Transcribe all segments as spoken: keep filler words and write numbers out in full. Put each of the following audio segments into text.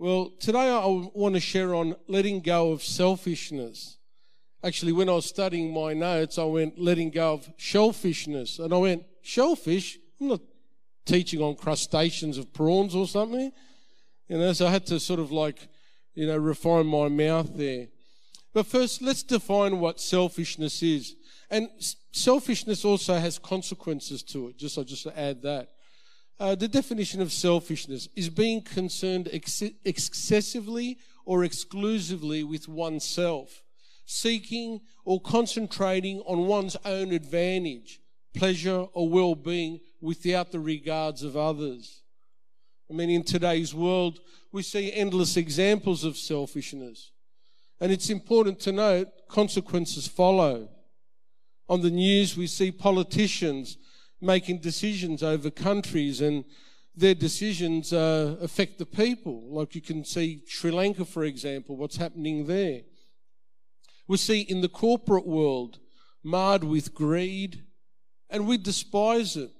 Well, today I want to share on letting go of selfishness. Actually, when I was studying my notes, I went letting go of shellfishness. And I went, shellfish? I'm not teaching on crustaceans of prawns or something. You know, so I had to sort of like, you know, refine my mouth there. But first, let's define what selfishness is. And selfishness also has consequences to it, just I just add that. Uh, the definition of selfishness is being concerned ex excessively or exclusively with oneself, seeking or concentrating on one's own advantage, pleasure or well-being without the regards of others. I mean, in today's world, we see endless examples of selfishness. And it's important to note, consequences follow. On the news, we see politicians making decisions over countries, and their decisions uh, affect the people. Like you can see Sri Lanka, for example, what's happening there. We see in the corporate world, marred with greed, and we despise it.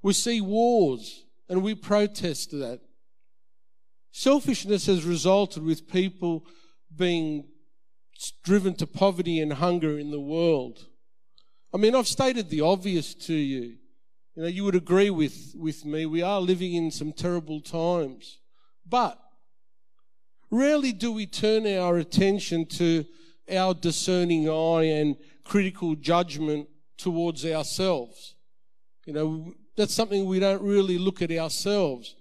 We see wars, and we protest that. Selfishness has resulted with people being driven to poverty and hunger in the world. I mean, I've stated the obvious to you. You know, you would agree with, with me. We are living in some terrible times. But rarely do we turn our attention to our discerning eye and critical judgment towards ourselves. You know, that's something we don't really look at ourselves.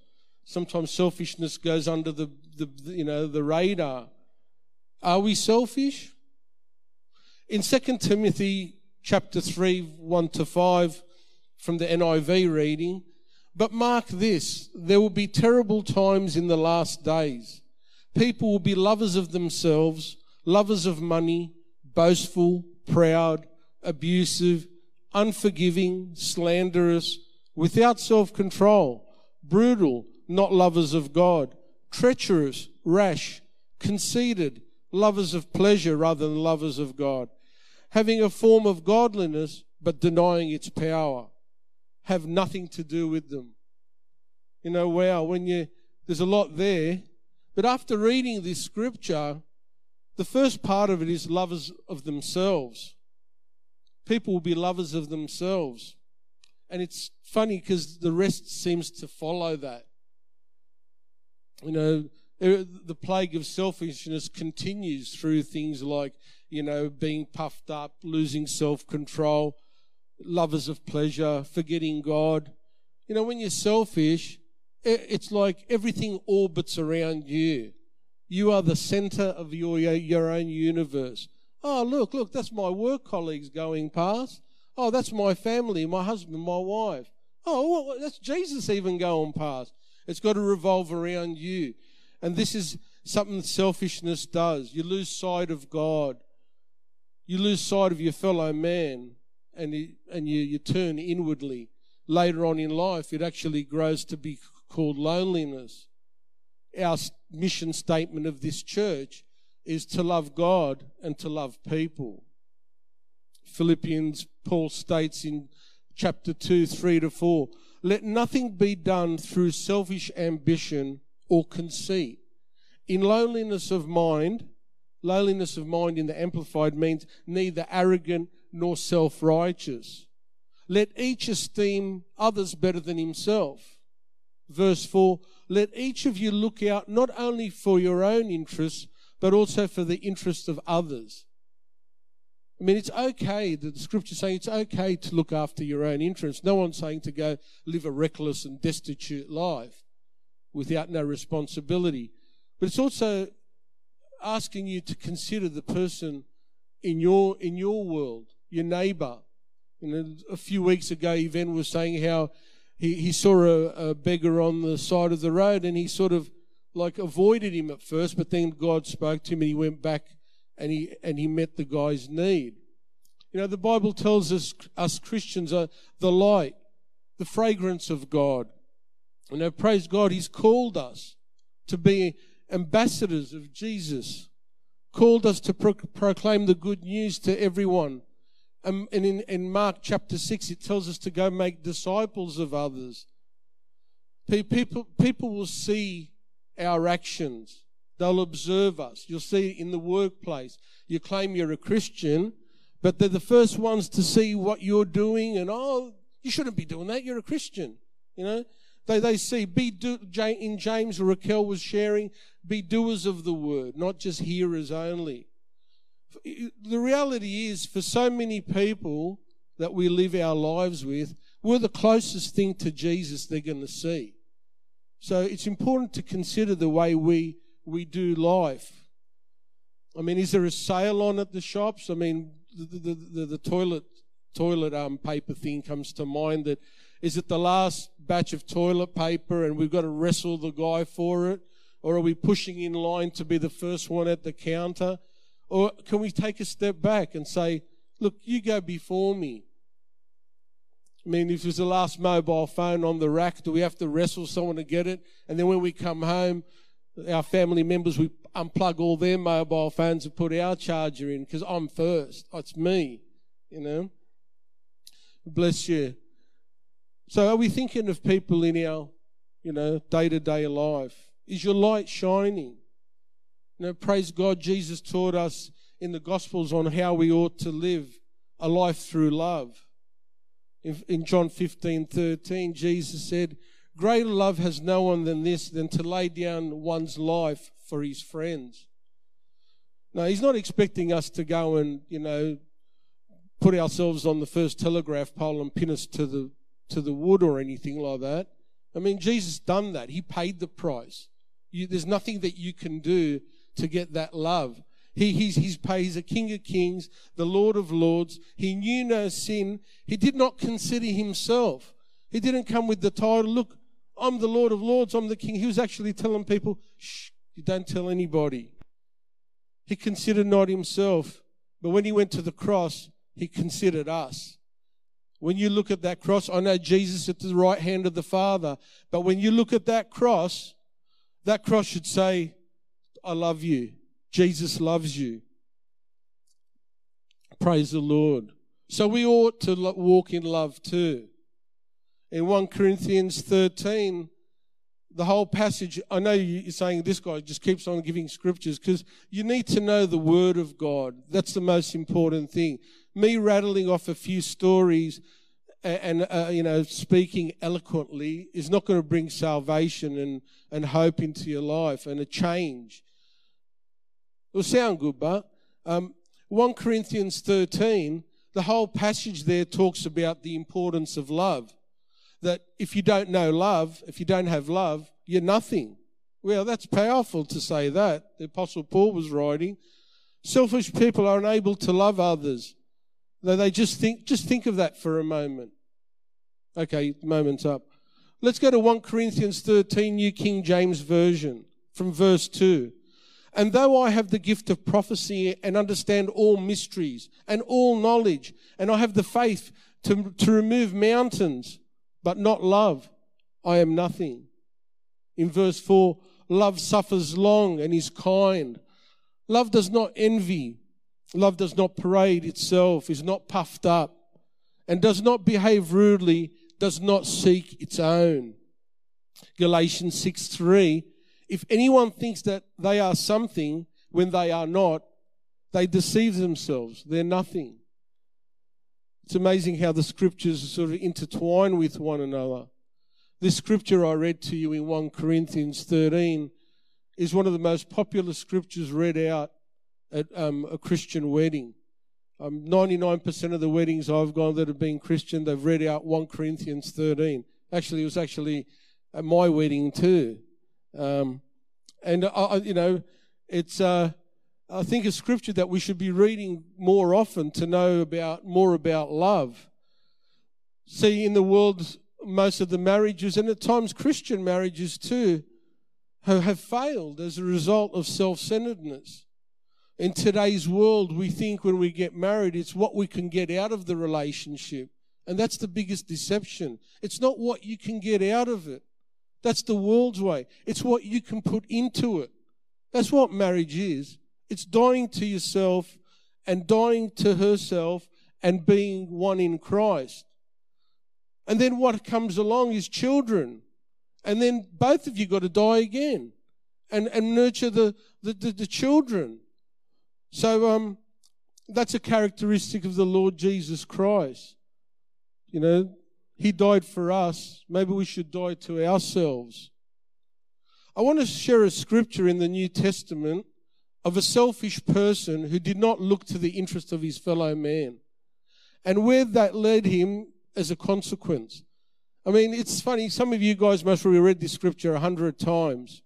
Sometimes selfishness goes under the, the, you know, the radar. Are we selfish? In Second Timothy chapter three, one to five, from the N I V reading, but mark this, there will be terrible times in the last days. People will be lovers of themselves, lovers of money, boastful, proud, abusive, unforgiving, slanderous, without self-control, brutal, not lovers of God, treacherous, rash, conceited, lovers of pleasure rather than lovers of God, having a form of godliness but denying its power, have nothing to do with them. You know, wow, when you, there's a lot there. But after reading this scripture, the first part of it is lovers of themselves. People will be lovers of themselves. And it's funny because the rest seems to follow that. You know, the plague of selfishness continues through things like, you know, being puffed up, losing self-control, lovers of pleasure, forgetting God. You know, when you're selfish, it's like everything orbits around you. You are the center of your, your own universe. Oh, look, look, that's my work colleagues going past. Oh, that's my family, my husband, my wife. Oh, that's Jesus even going past. It's got to revolve around you. And this is something selfishness does. You lose sight of God. You lose sight of your fellow man, and you, and you, you turn inwardly. Later on in life, it actually grows to be called loneliness. Our mission statement of this church is to love God and to love people. Philippians, Paul states in chapter two, three to four, let nothing be done through selfish ambition or conceit. In lowliness of mind, lowliness of mind in the Amplified means neither arrogant nor self-righteous. Let each esteem others better than himself. Verse four, let each of you look out not only for your own interests, but also for the interests of others. I mean, it's okay, the scripture's saying it's okay to look after your own interests. No one's saying to go live a reckless and destitute life without no responsibility. But it's also asking you to consider the person in your in your world, your neighbour. You know, a few weeks ago, Yvonne was saying how he, he saw a, a beggar on the side of the road, and he sort of like avoided him at first, but then God spoke to him and he went back and he, and he met the guy's need. You know, the Bible tells us, us Christians are the light, the fragrance of God. You know, praise God, He's called us to be ambassadors of Jesus, called us to pro proclaim the good news to everyone. Um, and in, in Mark chapter six, it tells us to go make disciples of others. People, people will see our actions. They'll observe us. You'll see in the workplace. You claim you're a Christian, but they're the first ones to see what you're doing and, oh, you shouldn't be doing that. You're a Christian, you know. They, they see, be do, in James, Raquel was sharing, be doers of the word, not just hearers only. The reality is, for so many people that we live our lives with, we're the closest thing to Jesus they're going to see. So it's important to consider the way we, we do life. I mean, is there a sale on at the shops? I mean, the, the, the, the toilet toilet um, paper thing comes to mind. That is it the last batch of toilet paper and we've got to wrestle the guy for it? Or are we pushing in line to be the first one at the counter? Or can we take a step back and say, look, you go before me? I mean, if it was the last mobile phone on the rack, do we have to wrestle someone to get it? And then when we come home, our family members, we unplug all their mobile phones and put our charger in because I'm first. It's me, you know. Bless you. So are we thinking of people in our, you know, day-to-day life? Is your light shining? You know, praise God, Jesus taught us in the Gospels on how we ought to live a life through love. In, in John fifteen thirteen, Jesus said, greater love has no one than this, than to lay down one's life for his friends. Now, he's not expecting us to go and, you know, put ourselves on the first telegraph pole and pin us to the to the wood or anything like that. I mean, Jesus done that. He paid the price. You, there's nothing that you can do to get that love. He, he's, he's paid. He's a King of Kings, the Lord of Lords. He knew no sin. He did not consider himself. He didn't come with the title, look, I'm the Lord of Lords, I'm the King. He was actually telling people, shh, you don't tell anybody. He considered not himself, but when he went to the cross, he considered us. When you look at that cross, I know Jesus at the right hand of the Father, but when you look at that cross, that cross should say, I love you. Jesus loves you. Praise the Lord. So we ought to walk in love too. In First Corinthians thirteen, the whole passage, I know you're saying this guy just keeps on giving scriptures, because you need to know the Word of God. That's the most important thing. Me rattling off a few stories and, uh, you know, speaking eloquently is not going to bring salvation and, and hope into your life and a change. It'll sound good, but um, First Corinthians thirteen, the whole passage there talks about the importance of love. That if you don't know love, if you don't have love, you're nothing. Well, that's powerful to say that. The Apostle Paul was writing, selfish people are unable to love others. They just think, just think of that for a moment. Okay, moment's up. Let's go to First Corinthians thirteen, New King James Version, from verse two. And though I have the gift of prophecy and understand all mysteries and all knowledge, and I have the faith to, to remove mountains, but not love, I am nothing. In verse four, love suffers long and is kind. Love does not envy. Love does not parade itself, is not puffed up, and does not behave rudely, does not seek its own. Galatians six three, if anyone thinks that they are something when they are not, they deceive themselves. They're nothing. It's amazing how the scriptures sort of intertwine with one another. This scripture I read to you in First Corinthians thirteen is one of the most popular scriptures read out at um, a Christian wedding. Um, ninety-nine percent of the weddings I've gone that have been Christian, they've read out First Corinthians thirteen. Actually, it was actually at my wedding too. Um, and, I, you know, it's... Uh, I think a scripture that we should be reading more often to know about more about love. See, in the world, most of the marriages, and at times Christian marriages too, have failed as a result of self-centeredness. In today's world, we think when we get married, it's what we can get out of the relationship. And that's the biggest deception. It's not what you can get out of it. That's the world's way. It's what you can put into it. That's what marriage is. It's dying to yourself and dying to herself and being one in Christ. And then what comes along is children. And then both of you got to die again. and, and nurture the, the, the, the children. So um, that's a characteristic of the Lord Jesus Christ. You know, he died for us. Maybe we should die to ourselves. I want to share a scripture in the New Testament of a selfish person who did not look to the interest of his fellow man, and where that led him as a consequence. I mean, it's funny. Some of you guys must have read this scripture a hundred times.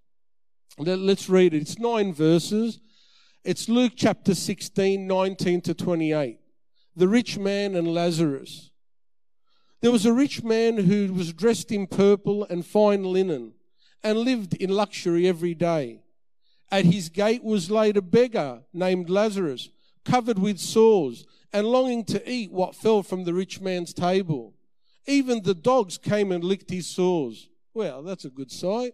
Let's read it. It's nine verses. It's Luke chapter sixteen, nineteen to twenty-eight. The rich man and Lazarus. There was a rich man who was dressed in purple and fine linen and lived in luxury every day. At his gate was laid a beggar named Lazarus, covered with sores and longing to eat what fell from the rich man's table. Even the dogs came and licked his sores. Well, that's a good sight.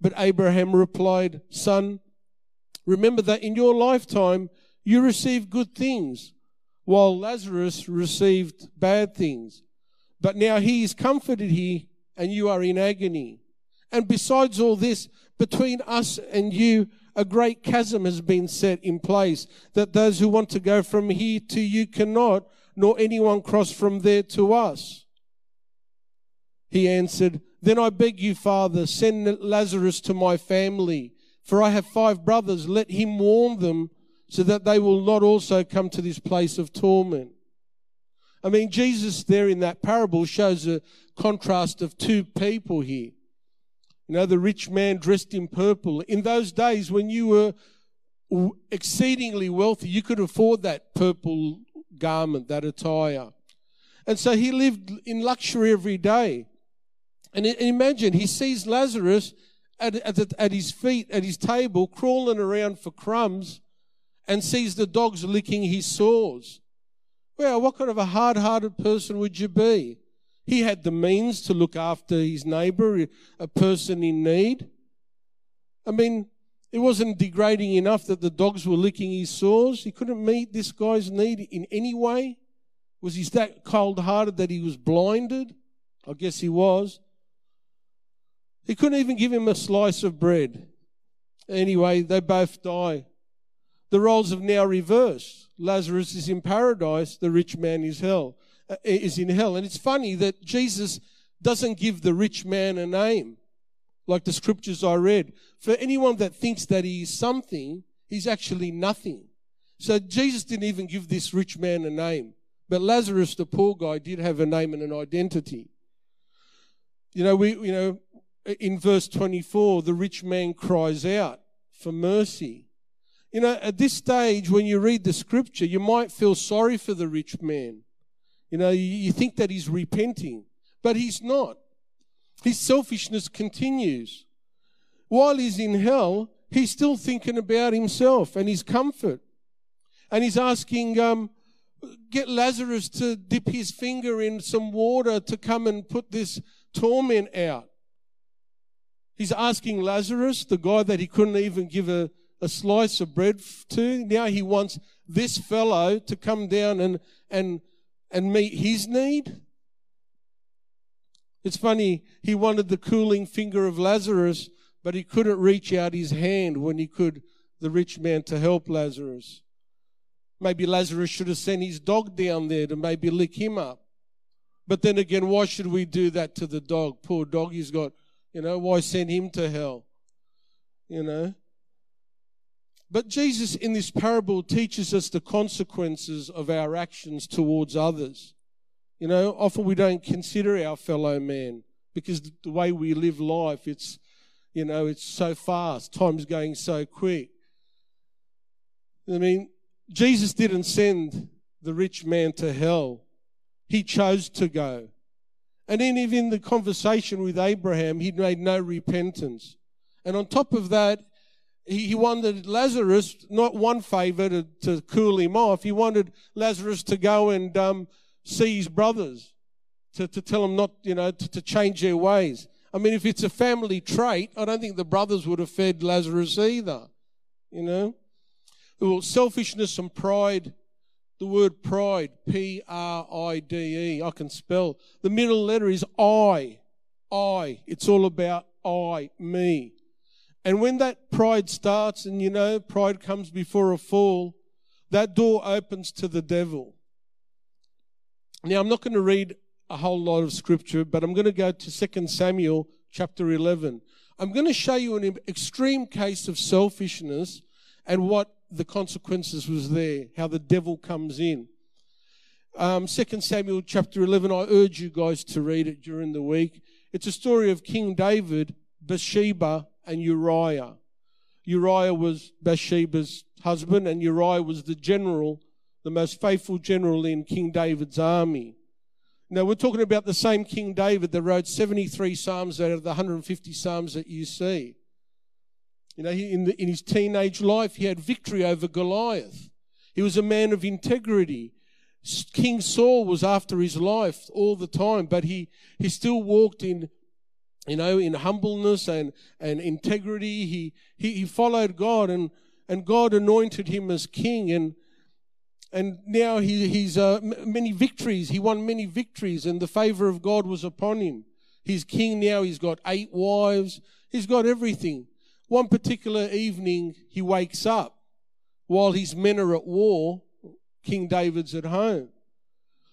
But Abraham replied, "Son, remember that in your lifetime you received good things, while Lazarus received bad things. But now he is comforted here, and you are in agony. And besides all this, between us and you, a great chasm has been set in place, that those who want to go from here to you cannot, nor anyone cross from there to us." He answered, "Then I beg you, Father, send Lazarus to my family, for I have five brothers. Let him warn them, so that they will not also come to this place of torment." I mean, Jesus there in that parable shows a contrast of two people here. You know, the rich man dressed in purple. In those days when you were exceedingly wealthy, you could afford that purple garment, that attire. And so he lived in luxury every day. And imagine, he sees Lazarus at, at, at his feet, at his table, crawling around for crumbs, and sees the dogs licking his sores. Well, what kind of a hard-hearted person would you be? He had the means to look after his neighbour, a person in need. I mean, it wasn't degrading enough that the dogs were licking his sores. He couldn't meet this guy's need in any way. Was he that cold-hearted that he was blinded? I guess he was. He couldn't even give him a slice of bread. Anyway, they both die. The roles have now reversed. Lazarus is in paradise. The rich man is hell, uh, is in hell. And it's funny that Jesus doesn't give the rich man a name, like the scriptures I read. For anyone that thinks that he is something, he's actually nothing. So Jesus didn't even give this rich man a name. But Lazarus, the poor guy, did have a name and an identity. You know, we, you know, in verse twenty-four, the rich man cries out for mercy. You know, at this stage, when you read the scripture, you might feel sorry for the rich man. You know, you think that he's repenting, but he's not. His selfishness continues. While he's in hell, he's still thinking about himself and his comfort. And he's asking, um, get Lazarus to dip his finger in some water to come and put this torment out. He's asking Lazarus, the guy that he couldn't even give a, a slice of bread to. Now he wants this fellow to come down and, and, and meet his need. It's funny, he wanted the cooling finger of Lazarus, but he couldn't reach out his hand when he could, the rich man, to help Lazarus. Maybe Lazarus should have sent his dog down there to maybe lick him up. But then again, why should we do that to the dog? Poor dog, he's got... You know, why send him to hell? You know. But Jesus in this parable teaches us the consequences of our actions towards others. You know, often we don't consider our fellow man because the way we live life, it's, you know, it's so fast. Time's going so quick. I mean, Jesus didn't send the rich man to hell. He chose to go. And then even in the conversation with Abraham, he made no repentance. And on top of that, he, he wanted Lazarus, not one favor to, to cool him off. He wanted Lazarus to go and um, see his brothers, to, to tell them not, you know, to, to change their ways. I mean, if it's a family trait, I don't think the brothers would have fed Lazarus either, you know. Well, selfishness and pride, the word pride, P R I D E, I can spell. The middle letter is I, I. It's all about I, me. And when that pride starts, and you know, pride comes before a fall, that door opens to the devil. Now, I'm not going to read a whole lot of scripture, but I'm going to go to Second Samuel chapter eleven. I'm going to show you an extreme case of selfishness and what the consequences was there, how the devil comes in. Um, Second Samuel chapter eleven, I urge you guys to read it during the week. It's a story of King David, Bathsheba, and Uriah. Uriah was Bathsheba's husband, and Uriah was the general, the most faithful general in King David's army. Now, we're talking about the same King David that wrote seventy-three psalms out of the one hundred fifty psalms that you see. You know, he, in, the, in his teenage life, he had victory over Goliath. He was a man of integrity. King Saul was after his life all the time, but he, he still walked in, you know, in humbleness and, and integrity. He, he, he followed God, and, and God anointed him as king. And, and now he, he's uh, many victories. He won many victories, and the favor of God was upon him. He's king now. He's got eight wives. He's got everything. One particular evening, he wakes up while his men are at war. King David's at home.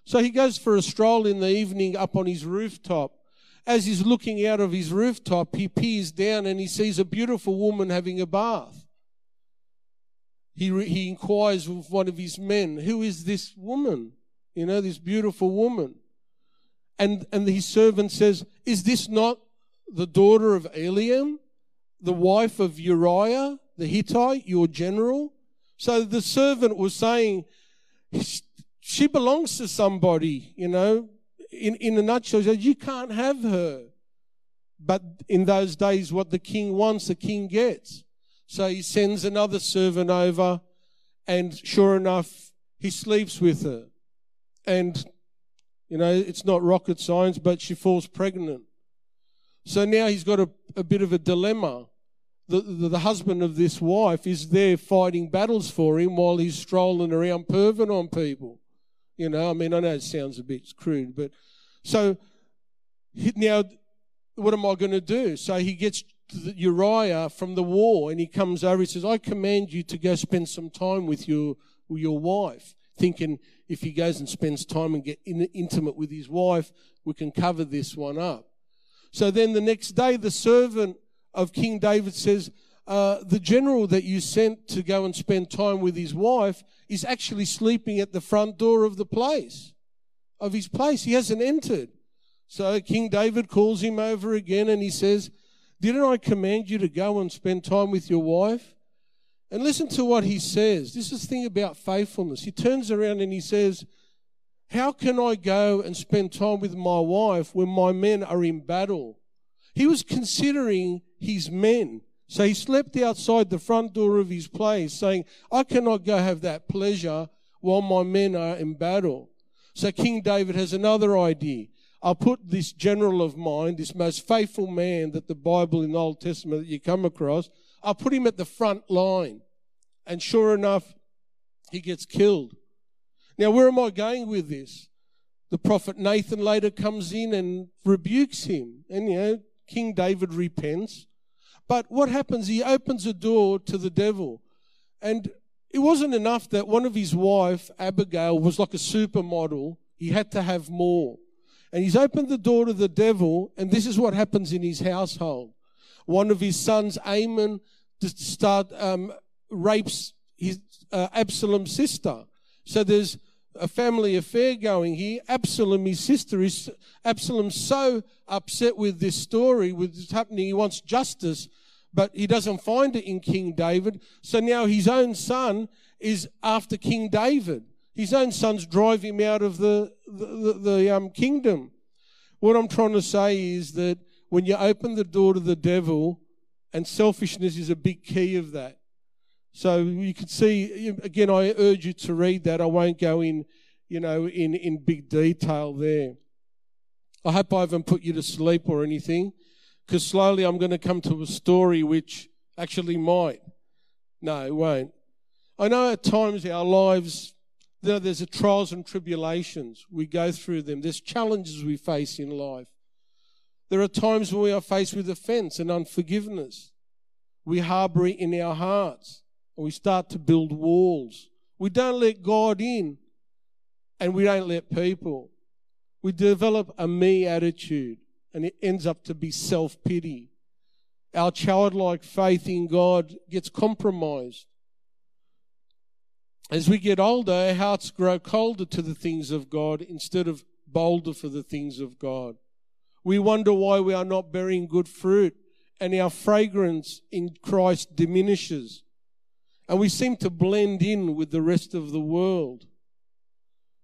So he goes for a stroll in the evening up on his rooftop. As he's looking out of his rooftop, he peers down and he sees a beautiful woman having a bath. He, he inquires with one of his men, who is this woman? You know, this beautiful woman. And, and his servant says, is this not the daughter of Eliam, the wife of Uriah, the Hittite, your general? So the servant was saying, she belongs to somebody, you know. In, in a nutshell, said, you can't have her. But in those days, what the king wants, the king gets. So he sends another servant over, and sure enough, he sleeps with her. And, you know, it's not rocket science, but she falls pregnant. So now he's got a, a bit of a dilemma. The, the, the husband of this wife is there fighting battles for him while he's strolling around perving on people. You know, I mean, I know it sounds a bit crude, but so now what am I going to do? So he gets Uriah from the war, and he comes over. He says, I command you to go spend some time with your, your wife, thinking if he goes and spends time and get in, intimate with his wife, we can cover this one up. So then the next day, the servant of King David says, uh, the general that you sent to go and spend time with his wife is actually sleeping at the front door of the place, of his place. He hasn't entered. So King David calls him over again, and he says, didn't I command you to go and spend time with your wife? And listen to what he says. This is the thing about faithfulness. He turns around and he says, how can I go and spend time with my wife when my men are in battle? He was considering his men. So he slept outside the front door of his place, saying, I cannot go have that pleasure while my men are in battle. So King David has another idea. I'll put this general of mine, this most faithful man that the Bible in the Old Testament that you come across, I'll put him at the front line. And sure enough, he gets killed. Now, where am I going with this? The prophet Nathan later comes in and rebukes him. And, you know, King David repents. But what happens? He opens a door to the devil. And it wasn't enough that one of his wife, Abigail, was like a supermodel. He had to have more. And he's opened the door to the devil, and this is what happens in his household. One of his sons, Amnon, start, um, rapes his, uh, Absalom's sister. So there's a family affair going here. Absalom, his sister, is Absalom's so upset with this story, with what's happening. He wants justice, but he doesn't find it in King David. So now his own son is after King David. His own sons drive him out of the the, the, the um, kingdom. What I'm trying to say is that when you open the door to the devil And selfishness is a big key of that. So you can see, again, I urge you to read that. I won't go in, you know, in, in big detail there. I hope I haven't put you to sleep or anything, because slowly I'm going to come to a story which actually might. No, it won't. I know at times our lives, you know, there's a trials and tribulations. We go through them. There's challenges we face in life. There are times when we are faced with offense and unforgiveness. We harbour it in our hearts, and we start to build walls. We don't let God in, and we don't let people. We develop a me attitude, and it ends up to be self-pity. Our childlike faith in God gets compromised. As we get older, our hearts grow colder to the things of God instead of bolder for the things of God. We wonder why we are not bearing good fruit, and our fragrance in Christ diminishes, and we seem to blend in with the rest of the world.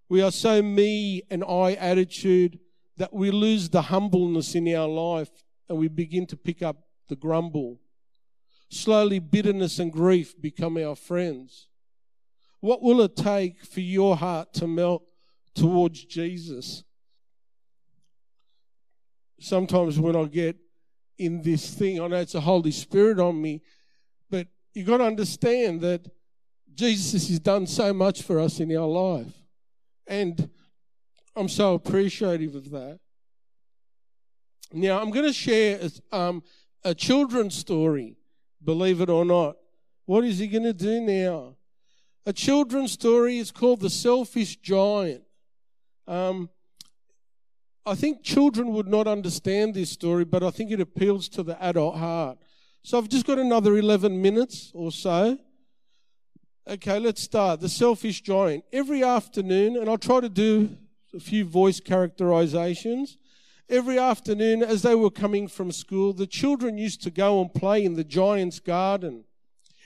We are so me and I attitude that we lose the humbleness in our life, and we begin to pick up the grumble. Slowly, bitterness and grief become our friends. What will it take for your heart to melt towards Jesus? Sometimes when I get in this thing, I know it's the Holy Spirit on me, but you've got to understand that Jesus has done so much for us in our life, and I'm so appreciative of that. Now, I'm going to share um, a children's story, believe it or not. What is he going to do now? A children's story is called The Selfish Giant. Um, I think children would not understand this story, but I think it appeals to the adult heart. So I've just got another eleven minutes or so. Okay, let's start. The Selfish Giant. Every afternoon, and I'll try to do a few voice characterizations. Every afternoon, as they were coming from school, the children used to go and play in the giant's garden.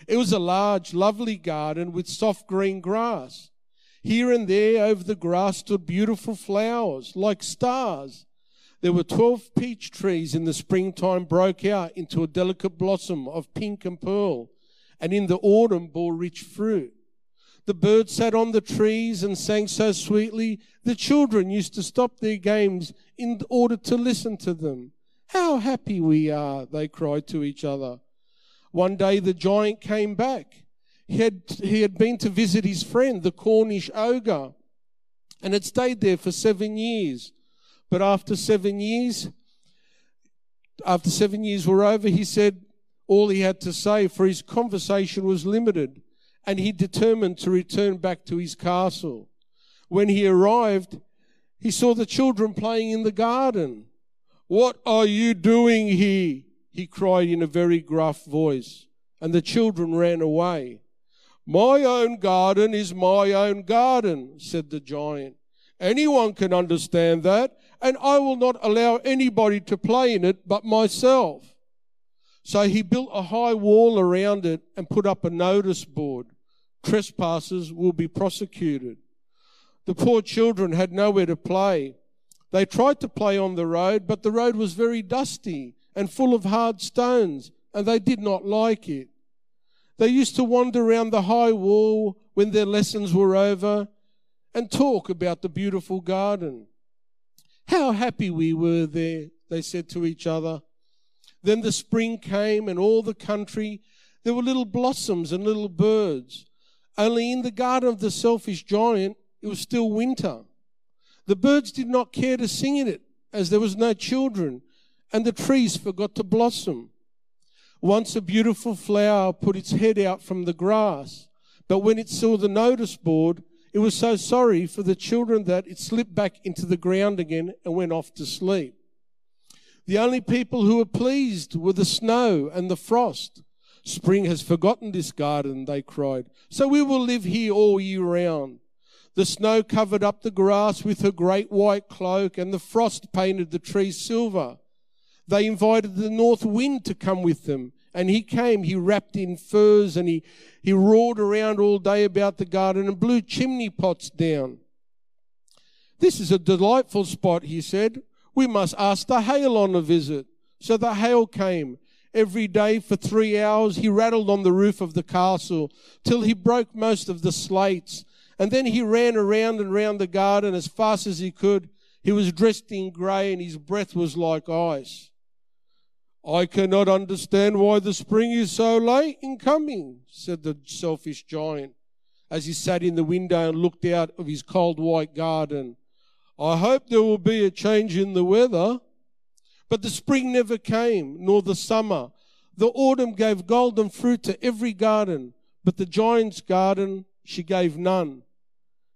It was a large, lovely garden with soft green grass. Here and there over the grass stood beautiful flowers, like stars. There were twelve peach trees in the springtime broke out into a delicate blossom of pink and pearl, and in the autumn bore rich fruit. The birds sat on the trees and sang so sweetly, the children used to stop their games in order to listen to them. "How happy we are," they cried to each other. One day the giant came back. He had, he had been to visit his friend, the Cornish ogre, and had stayed there for seven years. But after seven years, after seven years were over, he said all he had to say, for his conversation was limited, and he determined to return back to his castle. When he arrived, he saw the children playing in the garden. "What are you doing here?" he cried in a very gruff voice, and the children ran away. "My own garden is my own garden," said the giant. "Anyone can understand that, and I will not allow anybody to play in it but myself." So he built a high wall around it and put up a notice board. "Trespassers will be prosecuted." The poor children had nowhere to play. They tried to play on the road, but the road was very dusty and full of hard stones, and they did not like it. They used to wander round the high wall when their lessons were over and talk about the beautiful garden. "How happy we were there," they said to each other. Then the spring came, and all the country, there were little blossoms and little birds. Only in the garden of the Selfish Giant, it was still winter. The birds did not care to sing in it, as there was no children, and the trees forgot to blossom. Once a beautiful flower put its head out from the grass, but when it saw the notice board, it was so sorry for the children that it slipped back into the ground again and went off to sleep. The only people who were pleased were the snow and the frost. "Spring has forgotten this garden," they cried, "so we will live here all year round." The snow covered up the grass with her great white cloak, and the frost painted the trees silver. They invited the north wind to come with them, and he came. He wrapped in furs, and he, he roared around all day about the garden and blew chimney pots down. "This is a delightful spot," he said. "We must ask the hail on a visit." So the hail came, every day for three hours. He rattled on the roof of the castle till he broke most of the slates. And then he ran around and round the garden as fast as he could. He was dressed in grey and his breath was like ice. I cannot understand why the spring is so late in coming, said the selfish giant, as he sat in the window and looked out of his cold white garden. I hope there will be a change in the weather. But the spring never came, nor the summer. The autumn gave golden fruit to every garden, but the giant's garden she gave none.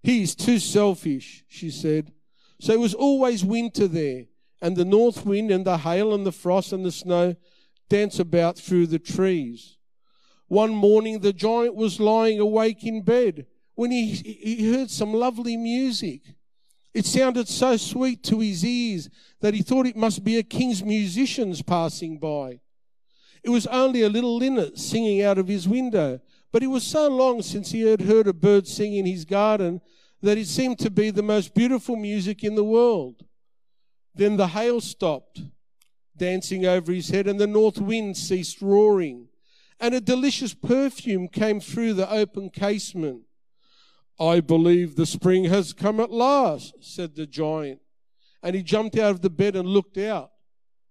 He is too selfish, she said. So it was always winter there, and the north wind and the hail and the frost and the snow dance about through the trees. One morning the giant was lying awake in bed when he, he heard some lovely music. It sounded so sweet to his ears that he thought it must be a king's musicians passing by. It was only a little linnet singing out of his window, but it was so long since he had heard a bird sing in his garden that it seemed to be the most beautiful music in the world. Then the hail stopped, dancing over his head, and the north wind ceased roaring, and a delicious perfume came through the open casement. I believe the spring has come at last, said the giant, and he jumped out of the bed and looked out.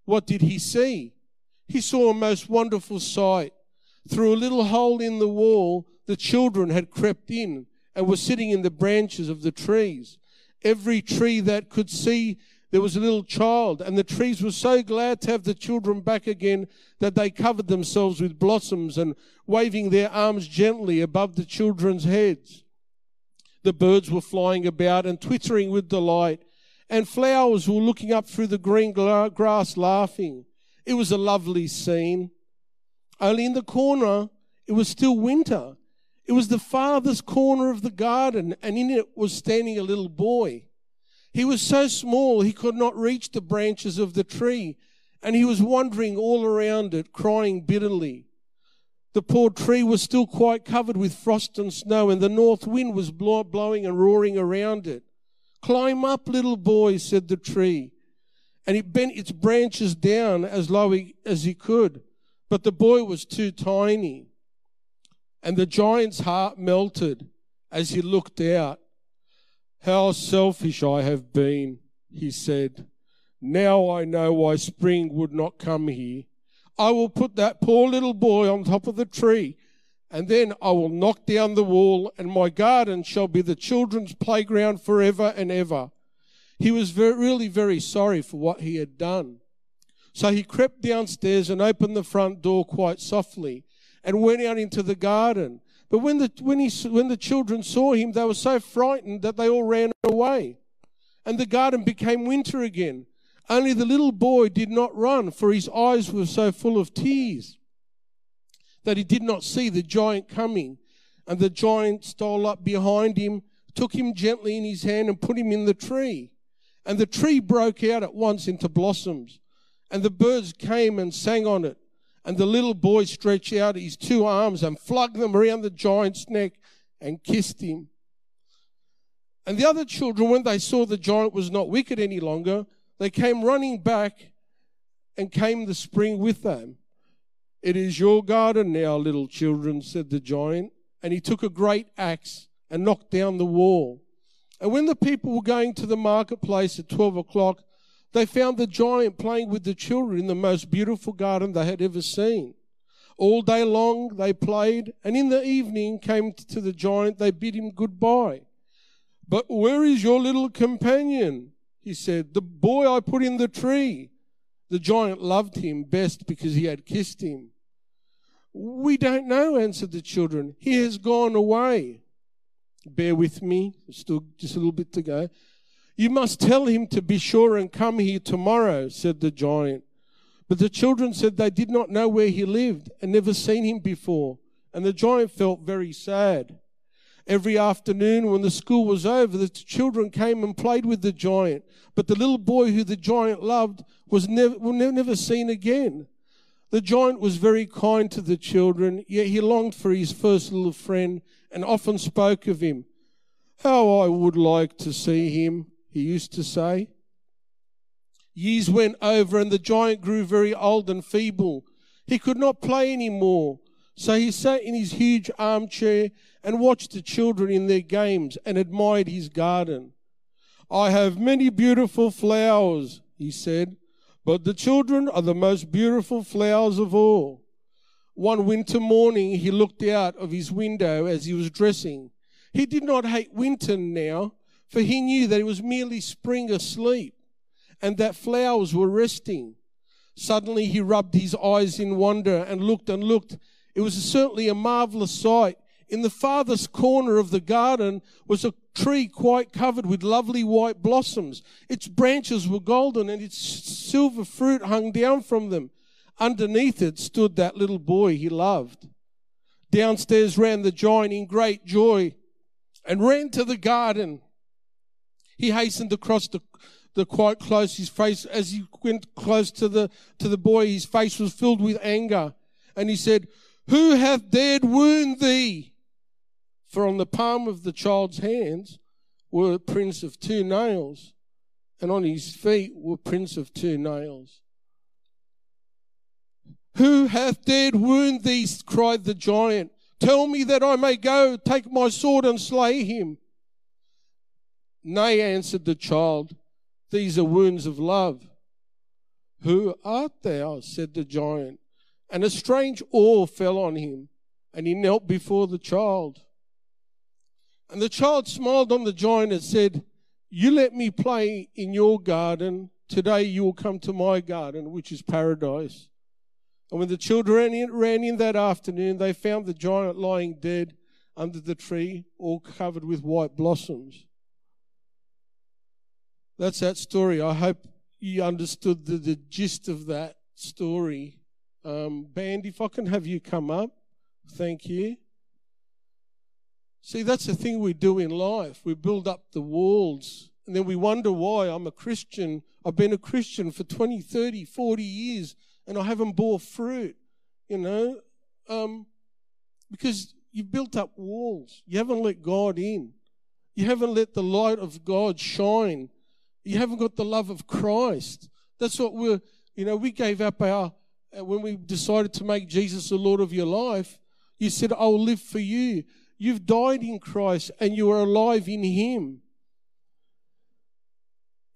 What did he see? He saw a most wonderful sight. Through a little hole in the wall, the children had crept in and were sitting in the branches of the trees. Every tree that could see, there was a little child, and the trees were so glad to have the children back again that they covered themselves with blossoms and waving their arms gently above the children's heads. The birds were flying about and twittering with delight, and flowers were looking up through the green grass laughing. It was a lovely scene. Only in the corner, it was still winter. It was the farthest corner of the garden, and in it was standing a little boy. He was so small he could not reach the branches of the tree, and he was wandering all around it, crying bitterly. The poor tree was still quite covered with frost and snow, and the north wind was blow blowing and roaring around it. Climb up, little boy, said the tree, and it bent its branches down as low as he could, but the boy was too tiny. And the giant's heart melted as he looked out. How selfish I have been, he said. Now I know why spring would not come here. I will put that poor little boy on top of the tree, and then I will knock down the wall, and my garden shall be the children's playground forever and ever. He was very, really very sorry for what he had done. So he crept downstairs and opened the front door quite softly and went out into the garden. But when the, when, he, when the children saw him, they were so frightened that they all ran away. And the garden became winter again. Only the little boy did not run, for his eyes were so full of tears that he did not see the giant coming. And the giant stole up behind him, took him gently in his hand and put him in the tree. And the tree broke out at once into blossoms. And the birds came and sang on it. And the little boy stretched out his two arms and flung them around the giant's neck and kissed him. And the other children, when they saw the giant was not wicked any longer, they came running back, and came the spring with them. It is your garden now, little children, said the giant. And he took a great axe and knocked down the wall. And when the people were going to the marketplace at twelve o'clock, they found the giant playing with the children in the most beautiful garden they had ever seen. All day long they played, and in the evening came to the giant, they bid him goodbye. But where is your little companion? He said, the boy I put in the tree. The giant loved him best because he had kissed him. We don't know, answered the children. He has gone away. Bear with me, still just a little bit to go. You must tell him to be sure and come here tomorrow, said the giant. But the children said they did not know where he lived and never seen him before, and the giant felt very sad. Every afternoon when the school was over, the children came and played with the giant, but the little boy who the giant loved was never, never seen again. The giant was very kind to the children, yet he longed for his first little friend and often spoke of him. How I would like to see him, he used to say. Years went over and the giant grew very old and feeble. He could not play anymore, so he sat in his huge armchair and watched the children in their games and admired his garden. I have many beautiful flowers, he said, but the children are the most beautiful flowers of all. One winter morning, he looked out of his window as he was dressing. He did not hate winter now, for he knew that it was merely spring asleep and that flowers were resting. Suddenly, he rubbed his eyes in wonder and looked and looked. It was certainly a marvelous sight. In the farthest corner of the garden was a tree quite covered with lovely white blossoms. Its branches were golden and its silver fruit hung down from them. Underneath it stood that little boy he loved. Downstairs ran the giant in great joy and ran to the garden. He hastened across the, the quite close. His face, as he went close to the, to the boy, his face was filled with anger. And he said, "Who hath dared wound thee?" For on the palm of the child's hands were prints of two nails, and on his feet were prints of two nails. "Who hath dared wound thee?" cried the giant. "Tell me that I may go, take my sword and slay him." "Nay," answered the child, "these are wounds of love." "Who art thou?" said the giant, and a strange awe fell on him, and he knelt before the child. And the child smiled on the giant and said, "You let me play in your garden. Today you will come to my garden, which is paradise." And when the children ran in that afternoon, they found the giant lying dead under the tree, all covered with white blossoms. That's that story. I hope you understood the, the gist of that story. Um, Band, if I can have you come up. Thank you. See, that's the thing we do in life. We build up the walls, and then we wonder why I'm a Christian. I've been a Christian for twenty, thirty, forty years, and I haven't bore fruit, you know, um, because you've built up walls. You haven't let God in. You haven't let the light of God shine. You haven't got the love of Christ. That's what we're, you know, we gave up our, when we decided to make Jesus the Lord of your life, you said, "I will live for you." You've died in Christ and you are alive in him.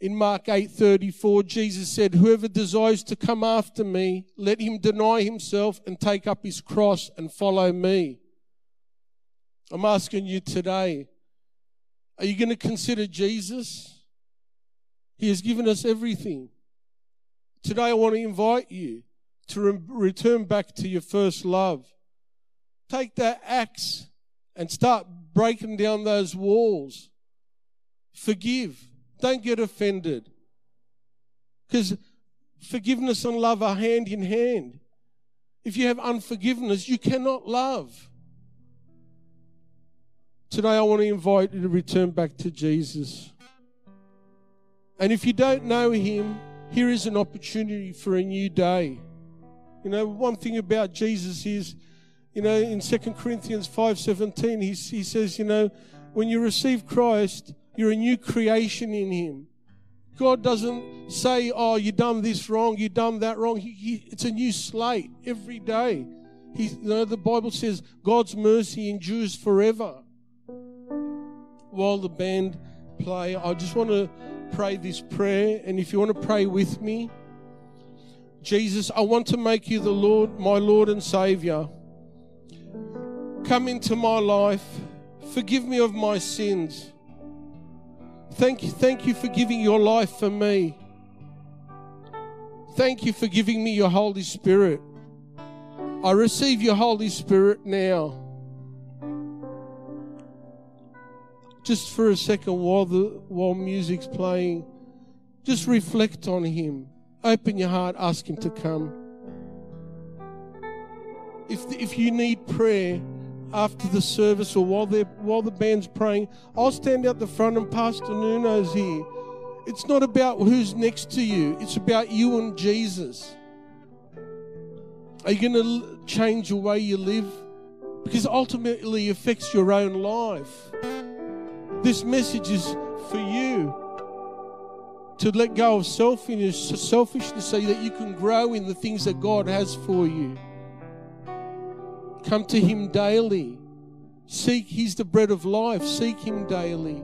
In Mark eight thirty-four, Jesus said, "Whoever desires to come after me, let him deny himself and take up his cross and follow me." I'm asking you today, are you going to consider Jesus? He has given us everything. Today I want to invite you to re- return back to your first love. Take that axe and start breaking down those walls. Forgive. Don't get offended. Because forgiveness and love are hand in hand. If you have unforgiveness, you cannot love. Today I want to invite you to return back to Jesus. And if you don't know him, here is an opportunity for a new day. You know, one thing about Jesus is, you know, in Second Corinthians five seventeen, he, he says, you know, when you receive Christ, you're a new creation in him. God doesn't say, "Oh, you done this wrong, you done that wrong." He, he, it's a new slate every day. He, you know, the Bible says God's mercy endures forever. While the band play, I just want to pray this prayer. And if you want to pray with me, Jesus, I want to make you the Lord, my Lord and Savior. Come into my life. Forgive me of my sins. Thank you, thank you for giving your life for me. Thank you for giving me your Holy Spirit. I receive your Holy Spirit now. Just for a second, while the while music's playing, just reflect on him. Open your heart, ask him to come. If if you need prayer after the service or while they're while the band's praying, I'll stand out the front and Pastor Nuno's here. It's not about who's next to you. It's about you and Jesus. Are you going to change the way you live? Because ultimately it affects your own life. This message is for you. to let go of selfishness, selfishness so that you can grow in the things that God has for you. Come to Him daily. Seek, He's the bread of life. Seek Him daily.